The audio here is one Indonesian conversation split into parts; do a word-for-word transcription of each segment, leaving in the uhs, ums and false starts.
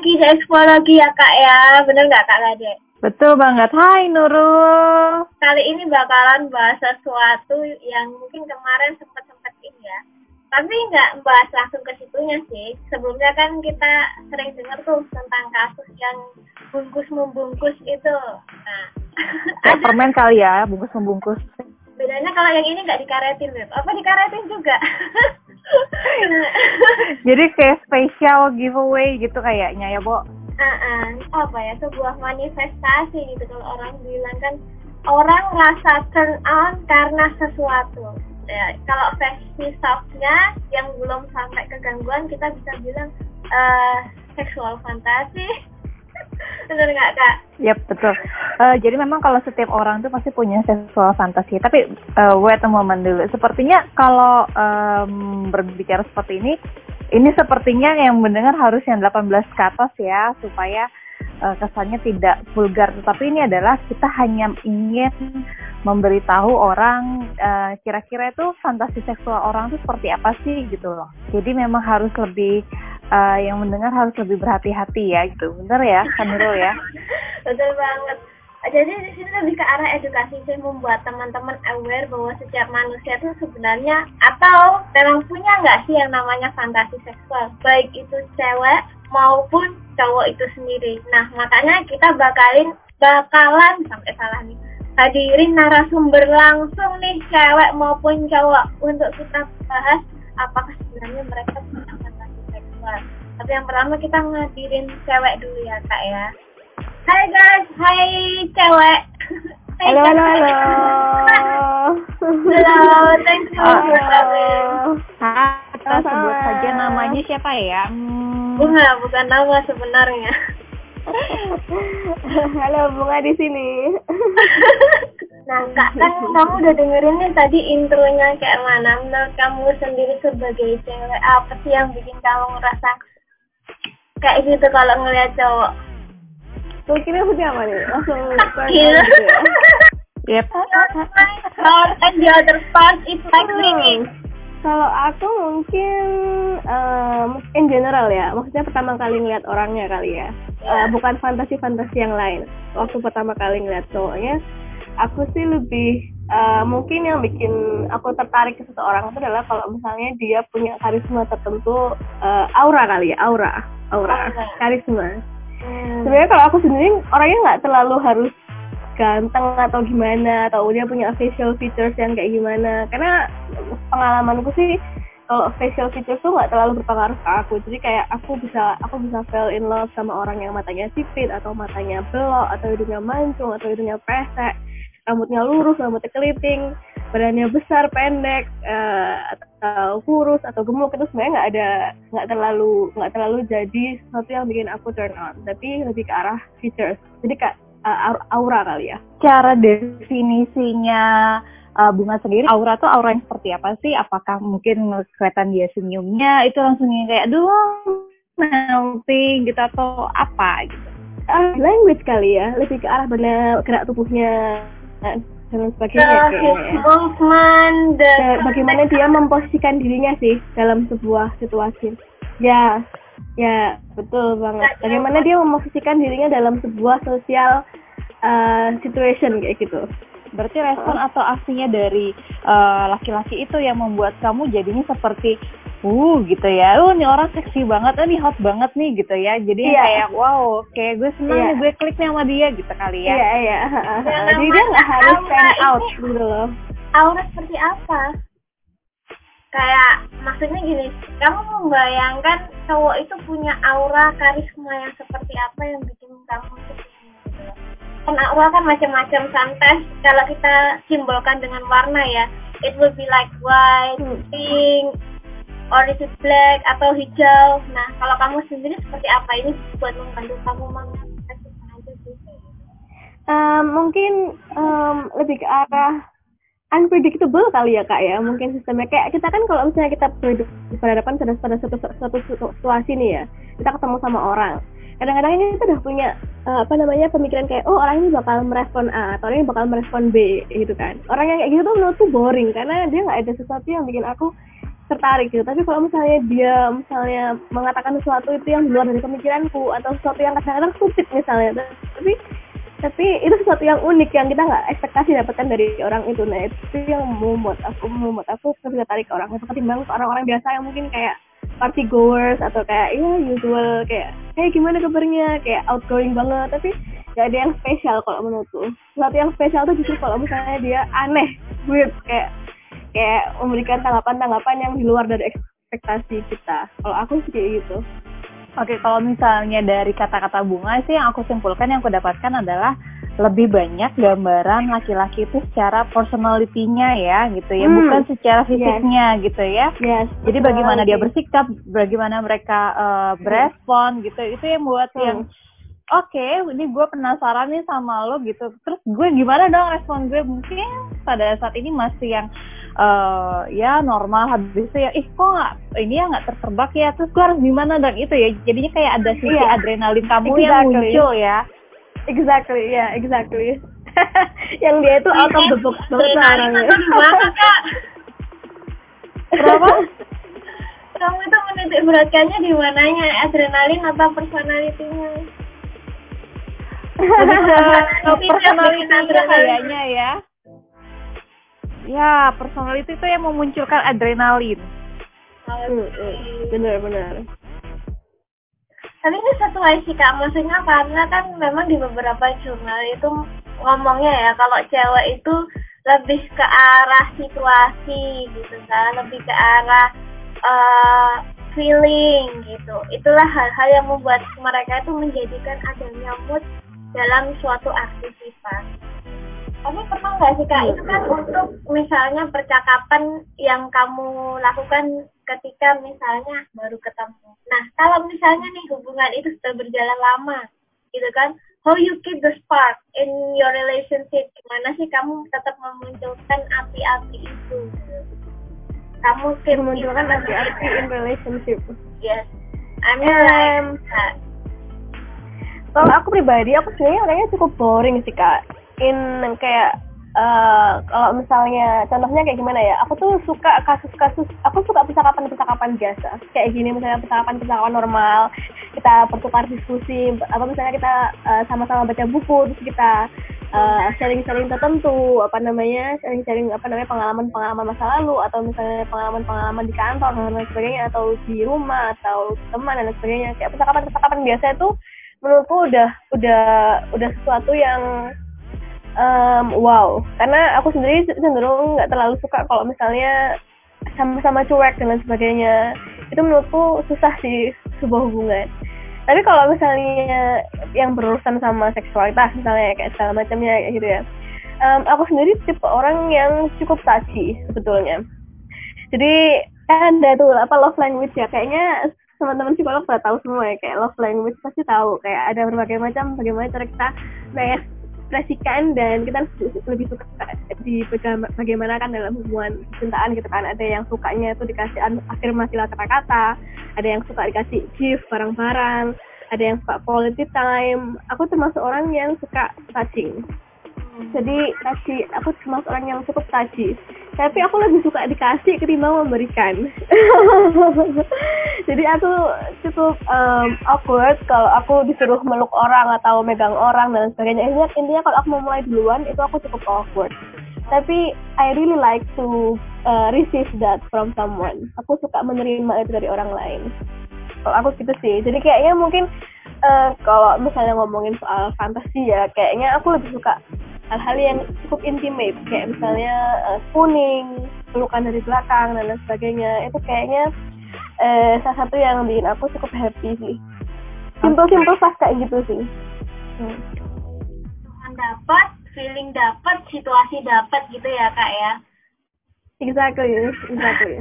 lagi, saya explore lagi ya Kak ya. Bener nggak Kak Lade? Betul banget. Hai Nurul. Kali ini bakalan bahas sesuatu yang mungkin kemarin sempet-sempetin ya. Tapi nggak bahas langsung ke situnya sih. Sebelumnya kan kita sering dengar tuh tentang kasus yang bungkus-membungkus itu. Nah, kayak permen kali ya, bungkus-membungkus. Bedanya kalau yang ini nggak dikaretin, Beb. Apa dikaretin juga? Jadi kayak spesial giveaway gitu kayaknya ya, Bo? Uh-uh. Apa ya, sebuah manifestasi gitu. Kalau orang bilang kan, orang rasa turn on karena sesuatu. Ya, kalau versi softnya yang belum sampai kegangguan kita bisa bilang uh, seksual fantasi. Bener nggak Kak? Yap, betul. Uh, jadi memang kalau setiap orang tuh pasti punya seksual fantasi. Tapi uh, wait a moment dulu. Sepertinya kalau um, berbicara seperti ini, ini sepertinya yang mendengar harus yang delapan belas ke atas ya, supaya uh, kesannya tidak vulgar. Tetapi ini adalah kita hanya ingin memberitahu orang uh, kira-kira itu fantasi seksual orang itu seperti apa sih gitu loh. Jadi memang harus lebih uh, yang mendengar harus lebih berhati-hati ya gitu. Bener ya, Kanuro ya. Betul banget. Jadi di sini lebih ke arah edukasi sih, membuat teman-teman aware bahwa setiap manusia itu sebenarnya atau memang punya nggak sih yang namanya fantasi seksual, baik itu cewek maupun cowok itu sendiri. Nah makanya kita bakalin bakalan sampai salah nih. Hadirin narasumber langsung nih, cewek maupun cowok, untuk kita bahas apakah sebenarnya mereka punya fantasi seksual. Tapi yang pertama kita ngadirin cewek dulu ya Kak ya. Hai guys, hai cewek. Hai, halo, halo, halo. Halo, thank you. Halo. Hai, kita sebut saja namanya siapa ya? Bunga, bukan nama sebenarnya. Halo Bunga di sini. Nah Kak, kan kamu udah dengerin nih tadi intronya kayak mana? Menurut kamu sendiri sebagai cewek, apa sih yang bikin kamu ngerasa kayak gitu kalau ngeliat cowok? Mungkin maksudnya apa nih? Langsung gitu. Yep. Heart and the other part is like meaning. Kalau aku mungkin um, in general ya, maksudnya pertama kali ngeliat orangnya kali ya, yeah. uh, bukan fantasi-fantasi yang lain. Waktu pertama kali ngeliat cowoknya, aku sih lebih uh, mungkin yang bikin aku tertarik ke seseorang itu adalah kalau misalnya dia punya karisma tertentu, uh, aura kali ya, aura, aura, okay. Karisma. Hmm. Sebenarnya kalau aku sendiri orangnya nggak terlalu harus ganteng atau gimana, atau dia punya facial features yang kayak gimana, karena pengalamanku sih kalau facial features tuh nggak terlalu berpengaruh ke aku. Jadi kayak aku bisa aku bisa fell in love sama orang yang matanya sipit atau matanya belok atau hidungnya mancung atau hidungnya pesek, rambutnya lurus, rambutnya keriting, badannya besar pendek, uh, atau kurus atau gemuk. Itu sebenarnya nggak ada nggak terlalu nggak terlalu jadi sesuatu yang bikin aku turn on, tapi lebih ke arah features. Jadi kayak Uh, aura kali ya. Cara definisinya uh, Bunga sendiri, aura tuh aura yang seperti apa sih? Apakah mungkin kelihatan dia senyumnya itu langsung kayak aduh melting gitu atau apa gitu? Uh, language kali ya, lebih ke arah benar gerak tubuhnya dan sebagainya. The movement, the... Bagaimana dia memposisikan dirinya sih dalam sebuah situasi. Ya. Yes. Ya, betul banget. Bagaimana dia memposisikan dirinya dalam sebuah sosial uh, situation kayak gitu. Berarti respon atau aksinya dari uh, laki-laki itu yang membuat kamu jadinya seperti uh gitu ya. Uh nih orang seksi banget, uh nih hot banget nih gitu ya. Jadi yeah. kayak wow, kayak gue senang yeah. nih gue klik nih sama dia gitu kali ya. Iya, yeah, iya. Yeah. Jadi dia nggak harus stand out gitu loh. Aura seperti apa? Kayak maksudnya gini, kamu membayangkan cowok itu punya aura karisma yang seperti apa yang bikin kamu seperti itu? Kan aura kan macam-macam, sometimes kalau kita simbolkan dengan warna ya, it will be like white, pink, or is it black atau hijau. Nah kalau kamu sendiri seperti apa, ini buat membantu kamu mengasihkan aja sih. Um, mungkin um, lebih ke arah unpredictable kali ya Kak ya, mungkin sistemnya kayak kita kan kalau misalnya kita berhadapan pada pada suatu suatu situasi nih ya, kita ketemu sama orang, kadang-kadang ini kita udah punya uh, apa namanya pemikiran kayak oh orang ini bakal merespon A atau orang ini bakal merespon B gitu kan. Orang yang kayak gitu tuh menurutku boring karena dia nggak ada sesuatu yang bikin aku tertarik gitu. Tapi kalau misalnya dia misalnya mengatakan sesuatu itu yang luar dari pemikiranku atau sesuatu yang kadang-kadang stupid misalnya, tapi tapi itu sesuatu yang unik yang kita nggak ekspektasi dapatkan dari orang itu. Nah itu yang membuat aku membuat aku terus tertarik ke orang itu ketimbang orang-orang biasa yang mungkin kayak party goers atau kayak ya usual kayak kayak gimana kabarnya kayak outgoing banget, tapi nggak ada yang spesial kalau menurutku. Sesuatu yang spesial tuh justru kalau misalnya dia aneh, weird, kayak kayak memberikan tanggapan-tanggapan yang di luar dari ekspektasi kita. Kalau aku sih kayak gitu. Oke, kalau misalnya dari kata-kata Bunga sih yang aku simpulkan, yang aku dapatkan adalah lebih banyak gambaran laki-laki itu secara personality-nya ya gitu ya, hmm. bukan secara fisiknya yes. gitu ya. Yes. Jadi bagaimana dia bersikap, bagaimana mereka uh, berespon hmm. gitu, itu yang buat hmm. yang oke, okay, ini gue penasaran nih sama lo gitu. Terus gue gimana dong respon gue? Mungkin pada saat ini masih yang uh, ya normal, habis itu ya ih kok gak, ini ya nggak terterbak ya. Terus gue harus gimana dong itu ya? Jadinya kayak ada sisi yeah. adrenalin kamu exactly. yang muncul ya. Exactly, ya yeah, exactly. Yang dia itu out of the box banget orangnya. Kenapa? Kamu itu menitik beratkannya di mananya? Adrenalin atau personalitinya? Personalitinya kayaknya ya. Ya, personality itu yang memunculkan adrenalin. Benar-benar. Tapi ini sesuai sih Kak, maksudnya karena kan memang di beberapa jurnal itu ngomongnya ya kalau cewek itu lebih ke arah situasi gitu kan, lebih ke arah uh, feeling gitu. Itulah hal-hal yang membuat mereka itu menjadikan adanya mood dalam suatu aktivitas. Tapi pernah nggak sih Kak, itu kan untuk misalnya percakapan yang kamu lakukan ketika misalnya baru ketemu. Nah, kalau misalnya nih hubungan itu sudah berjalan lama, gitu kan, how you keep the spark in your relationship? Gimana sih kamu tetap memunculkan api-api itu? Kamu keep memunculkan api-api in relationship? Yes, I mean um, like kalau aku pribadi, aku sebenarnya orangnya cukup boring sih Kak. In kayak uh, kalau misalnya contohnya kayak gimana ya? Aku tuh suka kasus-kasus, aku suka percakapan-percakapan biasa. Kayak gini misalnya percakapan-percakapan normal, kita bertukar diskusi, apa misalnya kita uh, sama-sama baca buku, terus kita uh, sharing-sharing tertentu, apa namanya? sharing-sharing apa namanya? pengalaman-pengalaman masa lalu atau misalnya pengalaman-pengalaman di kantor dan lain sebagainya atau di rumah atau teman dan lain sebagainya. Kayak percakapan-percakapan biasa itu menurutku udah udah udah sesuatu yang um, wow, karena aku sendiri cenderung nggak terlalu suka kalau misalnya sama-sama cuek dan sebagainya. Itu menurutku susah sih sebuah hubungan. Tapi kalau misalnya yang berurusan sama seksualitas misalnya kayak segala macamnya kayak gitu ya, um, aku sendiri tipe orang yang cukup touchy sebetulnya. Jadi kan ada tuh apa love language ya, kayaknya teman-teman psikolog udah tahu semua ya, kayak love language pasti tahu, kayak ada berbagai macam bagaimana cara kita mengekspresikan dan kita lebih suka di bagaimana kan dalam hubungan percintaan gitu kan, ada yang sukanya itu dikasih afirmasi lewat kata-kata, ada yang suka dikasih gift barang-barang, ada yang suka quality time. Aku termasuk orang yang suka touching. Jadi touchy, aku termasuk orang yang cukup touchy. Tapi aku lebih suka dikasih ketimbang memberikan. Jadi aku cukup um, awkward kalau aku disuruh meluk orang atau megang orang dan sebagainya. Intinya, intinya kalau aku mau mulai duluan itu aku cukup awkward. Tapi I really like to uh, receive that from someone. Aku suka menerima itu dari orang lain. Kalau aku gitu sih. Jadi kayaknya mungkin uh, kalau misalnya ngomongin soal fantasi ya, kayaknya aku lebih suka hal-hal yang cukup intimate, kayak misalnya uh, kuning, pelukan dari belakang, dan lain sebagainya. Itu kayaknya uh, salah satu yang bikin aku cukup happy sih. Simpel-simpel pas kayak gitu sih. Hmm. Tuhan dapat, feeling dapat, situasi dapat gitu ya Kak ya? Exactly, exactly.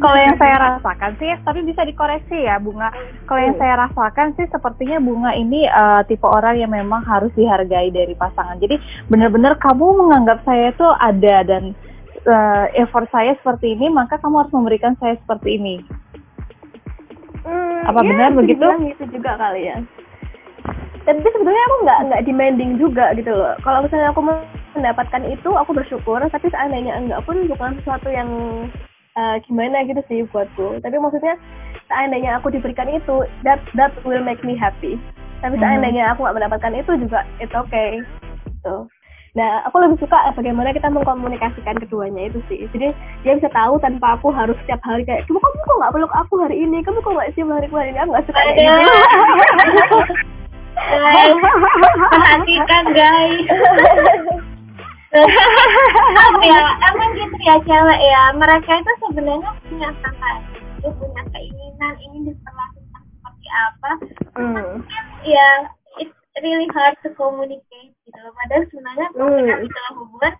Kalau yang saya rasakan sih, tapi bisa dikoreksi ya Bunga. Kalau yang saya rasakan sih sepertinya Bunga ini uh, tipe orang yang memang harus dihargai dari pasangan. Jadi benar-benar kamu menganggap saya itu ada dan uh, effort saya seperti ini, maka kamu harus memberikan saya seperti ini. Hmm, apa ya, benar begitu? Itu juga kali ya. Tapi sebetulnya aku nggak nggak demanding juga gitu loh. Kalau misalnya aku mendapatkan itu, aku bersyukur. Tapi seandainya enggak pun bukan sesuatu yang uh, gimana gitu sih buatku. Tapi maksudnya seandainya aku diberikan itu, that that will make me happy. Tapi seandainya aku nggak mendapatkan itu juga, it's okay. Gitu. Nah, aku lebih suka bagaimana kita mengkomunikasikan keduanya itu sih. Jadi dia bisa tahu tanpa aku harus setiap hari kayak, kamu kok nggak peluk aku hari ini, kamu kok nggak cium hari ini, aku nggak suka ini. Guys, perhatikan guys. Tapi ya, emang gitu ya cewek ya, mereka itu sebenarnya punya sangkaan, punya keinginan ingin diperlakukan seperti apa. Hmm. Ya, it's really hard to communicate. Gitu loh. Padahal sebenarnya komunikasi dalam hubungan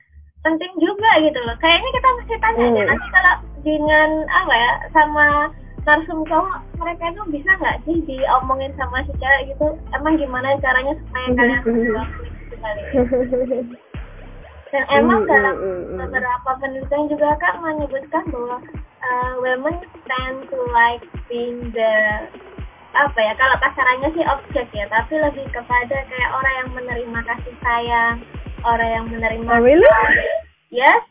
penting juga gitu loh. Kayaknya kita mesti tanya mm. deh, nanti kalau dengan apa ya sama narsum cowok, mereka itu bisa nggak sih diomongin sama si cewek gitu? Emang gimana caranya supaya kalian berdua klik sekali? Dan emang dalam beberapa penelitian juga kan menyebutkan bahwa uh, women tend to like being the apa ya, kalau kasarannya sih objek ya, tapi lebih kepada kayak orang yang menerima kasih sayang, orang yang menerima. Oh, really? Yes,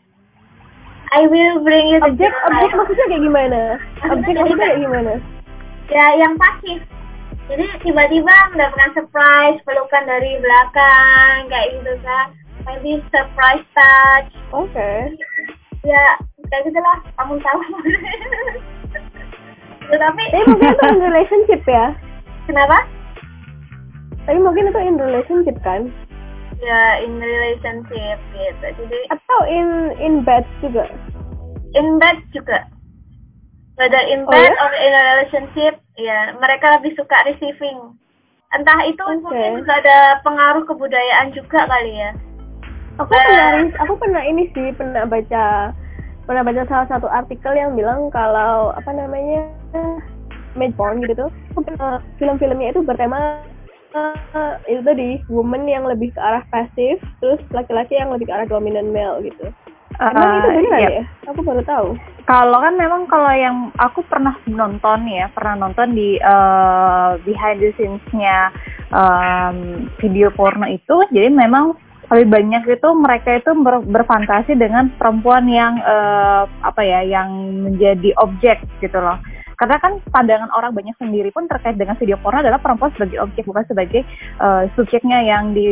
I will bring you objek, to objek life. Maksudnya kayak gimana? Objek maksudnya kayak gimana? Ya, yang pasif. Jadi tiba-tiba mendapatkan surprise, pelukan dari belakang, kayak gitu kan. Maybe surprise touch. Oke. Okay. Ya, kayak gitu lah, kamu tahu. Tapi, tapi mungkin itu in relationship ya? Kenapa? Tapi mungkin itu in relationship kan? Ya, in relationship gitu. Jadi, atau in in bed juga? In bed juga. Whether in bed oh, ya? Or in a relationship, ya mereka lebih suka receiving. Entah itu okay. Mungkin juga ada pengaruh kebudayaan juga kali ya. Aku But, pernah, aku pernah ini sih pernah baca. pernah baca salah satu artikel yang bilang kalau apa namanya made porn gitu tuh film-filmnya itu bertema uh, itu tadi woman yang lebih ke arah pasif, terus laki-laki yang lebih ke arah dominant male gitu. Emang uh, itu benar iya. Ya? Aku baru tahu. Kalau kan memang kalau yang aku pernah nonton ya, pernah nonton di uh, behind the scenes-nya um, video porno itu, jadi memang lebih banyak itu mereka itu ber, berfantasi dengan perempuan yang uh, apa ya yang menjadi objek gitu loh. Karena kan pandangan orang banyak sendiri pun terkait dengan video porno adalah perempuan sebagai objek, bukan sebagai uh, subjeknya yang di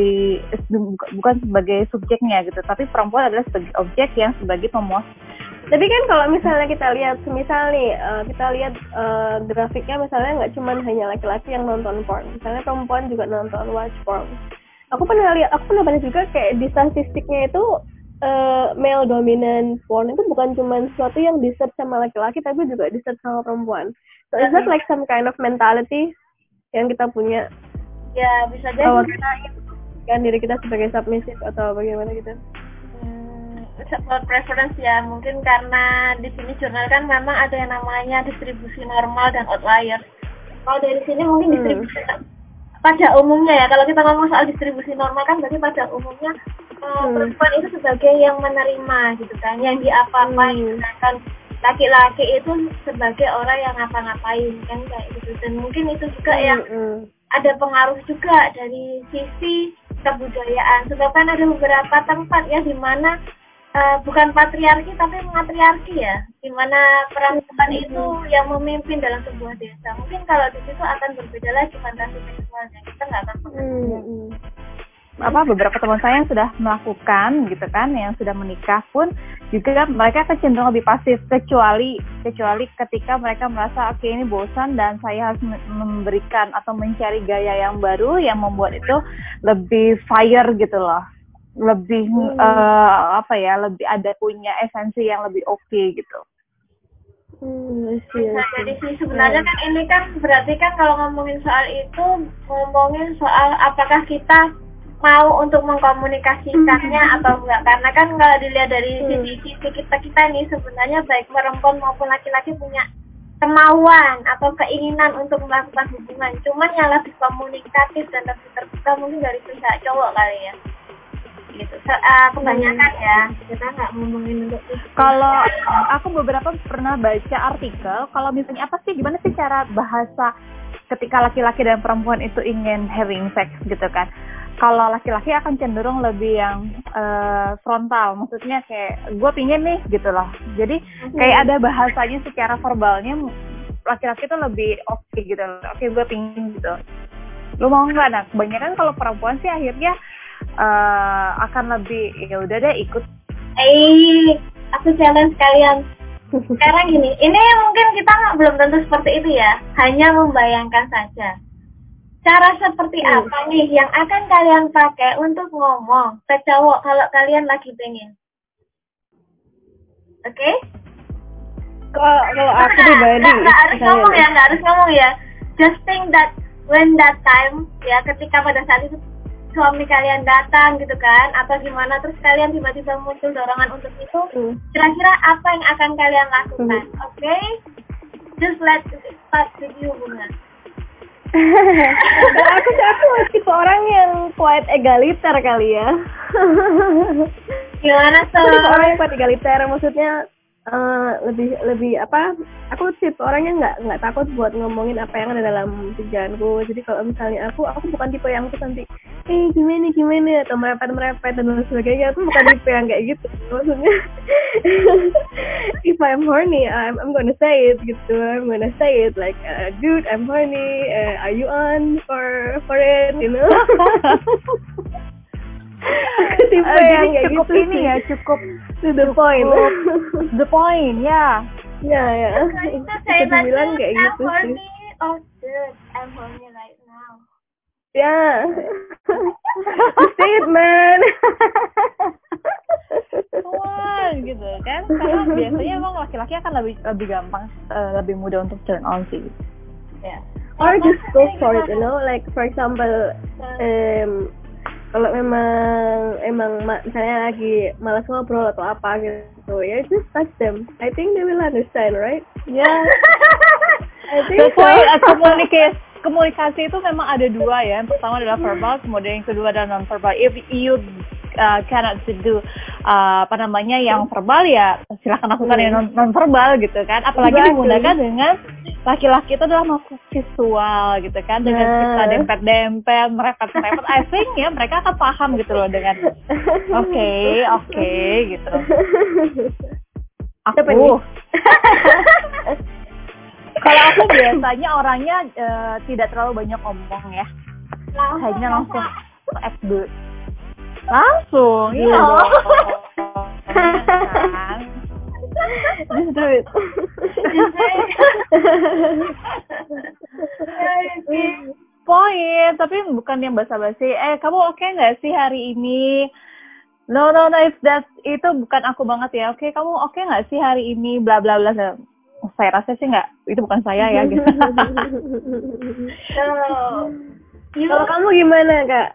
bukan sebagai subjeknya gitu, tapi perempuan adalah sebagai objek yang sebagai pemuas. Tapi kan kalau misalnya kita lihat, misal nih uh, kita lihat uh, grafiknya misalnya nggak cuma hanya laki-laki yang nonton porn, misalnya perempuan juga nonton watch porn. Aku pernah lihat, aku pernah baca juga kayak di statistiknya itu uh, male dominant porn itu bukan cuma sesuatu yang di-search sama laki-laki tapi juga di-search sama perempuan. So is that like some kind of mentality yang kita punya? Ya bisa jadi. Bahwa kita kan diri kita sebagai submissive atau bagaimana gitu? Hmm, preference ya mungkin karena di sini jurnal kan memang ada yang namanya distribusi normal dan outlier. Kalau dari sini mungkin distribusi hmm. pada umumnya ya, kalau kita ngomong soal distribusi normal kan berarti pada umumnya uh, hmm. perempuan itu sebagai yang menerima gitu kan, yang diapa-apain, hmm. sedangkan laki-laki itu sebagai orang yang ngapa-ngapain kan kayak gitu. Dan mungkin itu juga hmm. yang hmm. ada pengaruh juga dari sisi kebudayaan, sebab kan ada beberapa tempat ya di mana uh, bukan patriarki tapi matriarki ya, di mana perempuan hmm. itu yang memimpin dalam sebuah desa. Mungkin kalau di situ akan berbeda lagi fantasi seksualnya, kita nggak akan pernah. Hmm. Apa beberapa teman saya yang sudah melakukan gitu kan, yang sudah menikah pun juga mereka cenderung lebih pasif kecuali kecuali ketika mereka merasa oke okay, ini bosan dan saya harus memberikan atau mencari gaya yang baru yang membuat itu lebih fire gitu loh. Lebih hmm. uh, apa ya, lebih ada punya esensi yang lebih oke okay, gitu. Hmm, nah, jadi sih sebenarnya hmm. kan ini kan berarti kan kalau ngomongin soal itu ngomongin soal apakah kita mau untuk mengkomunikasikannya hmm. atau enggak, karena kan kalau dilihat dari hmm. sisi-sisi kita kita nih sebenarnya baik perempuan maupun laki-laki punya kemauan atau keinginan untuk melakukan hubungan, cuman yang lebih komunikatif dan lebih terbuka mungkin dari pihak cowok kali ya. Gitu. So, uh, kebanyakan hmm. ya kita nggak ngomongin untuk itu. Kalau aku beberapa pernah baca artikel, kalau misalnya apa sih, gimana sih cara bahasa ketika laki-laki dan perempuan itu ingin having sex gitu kan? kalau laki-laki akan cenderung lebih yang uh, frontal, maksudnya kayak gue pingin nih gitu loh. Jadi kayak ada bahasanya secara verbalnya, laki-laki tuh lebih oke okay, gitu loh. Oke okay, gue pingin gitu, lu mau nggak? Nah kebanyakan kalau perempuan sih akhirnya uh, akan lebih ya udah deh ikut. Eh aku challenge kalian sekarang gini, ini mungkin kita nggak belum tentu seperti itu ya, hanya membayangkan saja. Cara seperti hmm. apa nih yang akan kalian pakai untuk ngomong ke cowok kalau kalian lagi pengen? Oke? Okay? Kalau aku pribadi, nggak harus ngomong ya, nggak harus ngomong ya. Just think that when that time, ya ketika pada saat itu suami kalian datang gitu kan, atau gimana, terus kalian tiba-tiba muncul dorongan untuk itu, hmm. kira-kira apa yang akan kalian lakukan? Hmm. Oke? Okay? Just let it start with you, Bunga. Dan aku aku tipe orang yang quite egaliter kali ya. Gimana tuh? Aku tipe orang yang quite egaliter, maksudnya uh, lebih lebih apa? Aku tipe orang yang nggak nggak takut buat ngomongin apa yang ada dalam pikiranku. Jadi kalau misalnya aku aku bukan tipe yang tuh nanti eh gimana gimana atau merepet-merepet dan sebagainya. Aku bukan tipe yang kayak gitu. Maksudnya if I'm horny, I'm I'm gonna say it gitu. I'm gonna say it like, uh, dude, I'm horny. Uh, are you on for for it? You know. Tipe uh, yang cukup gitu ini sih. Ya, cukup to the cukup point. The point, ya. Ya ya. Kita bilang kayak gitu sih. I'm horny, oh dude, I'm horny right now. Ya. Say it, man. Wah, gitu kan? Karena biasanya emang laki-laki akan lebih lebih gampang, uh, lebih mudah untuk turn on sih. Yeah. Or just go for it, you know? Like for example, um, kalau memang emang misalnya lagi malas ngobrol atau apa gitu, ya just touch them. I think they will understand, right? Yeah. I think so. Komunikasi komunikasi itu memang ada dua ya. Yang pertama adalah verbal, kemudian yang kedua adalah non verbal. If you Uh, cannot do uh, apa namanya yang verbal ya silakan lakukan hmm. yang non, non verbal gitu kan, apalagi Bagi. Digunakan dengan laki-laki itu adalah makhluk visual gitu kan, dengan yeah. kita dempet-dempet merepet-merepet, I think ya mereka akan paham gitu loh dengan oke okay, oke okay, gitu. Aku kalau aku biasanya orangnya uh, tidak terlalu banyak omong ya, hanya langsung act dulu. Langsung, iya. Just do it. Point, tapi bukan yang basa-basi. Eh, kamu oke okay nggak sih hari ini? No, no, no. If that itu bukan aku banget ya. Oke, okay, kamu oke okay nggak sih hari ini? Bla bla bla. Saya rasa sih nggak. Itu bukan saya ya. Gitu. Kalau kalau kamu gimana kak?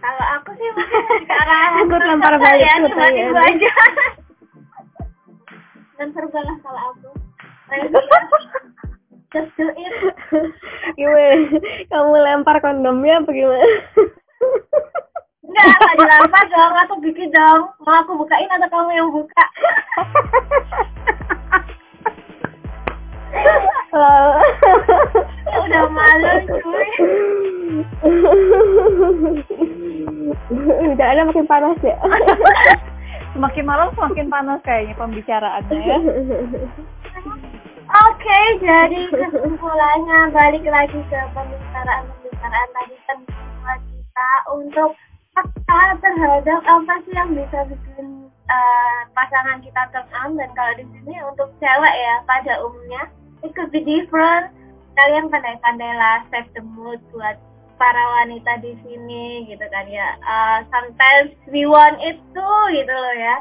Kalau aku sih mungkin ke arah aku lempar balik ya, semuanya itu aja. Dan verbal lah kalau aku. Just do it. Gimana? Kamu lempar kondomnya apa gimana? Enggak, enggak dilempar dong, aku bikin dong. Mau aku bukain atau kamu yang buka? Lalu ya udah malu cuy. Udah makin panas ya. Semakin malam semakin panas kayaknya pembicaraannya ya. Oke, okay, jadi kesimpulannya balik lagi ke pembicaraan-pembicaraan tadi tentang kita untuk peka terhadap apa sih yang bisa bikin uh, pasangan kita turn on, dan kalau di sini untuk cewek ya pada umumnya it could be different. Kalian pandai-pandailah set the mood buat para wanita di sini gitu kan ya. Uh, sometimes we want it too gitu loh ya.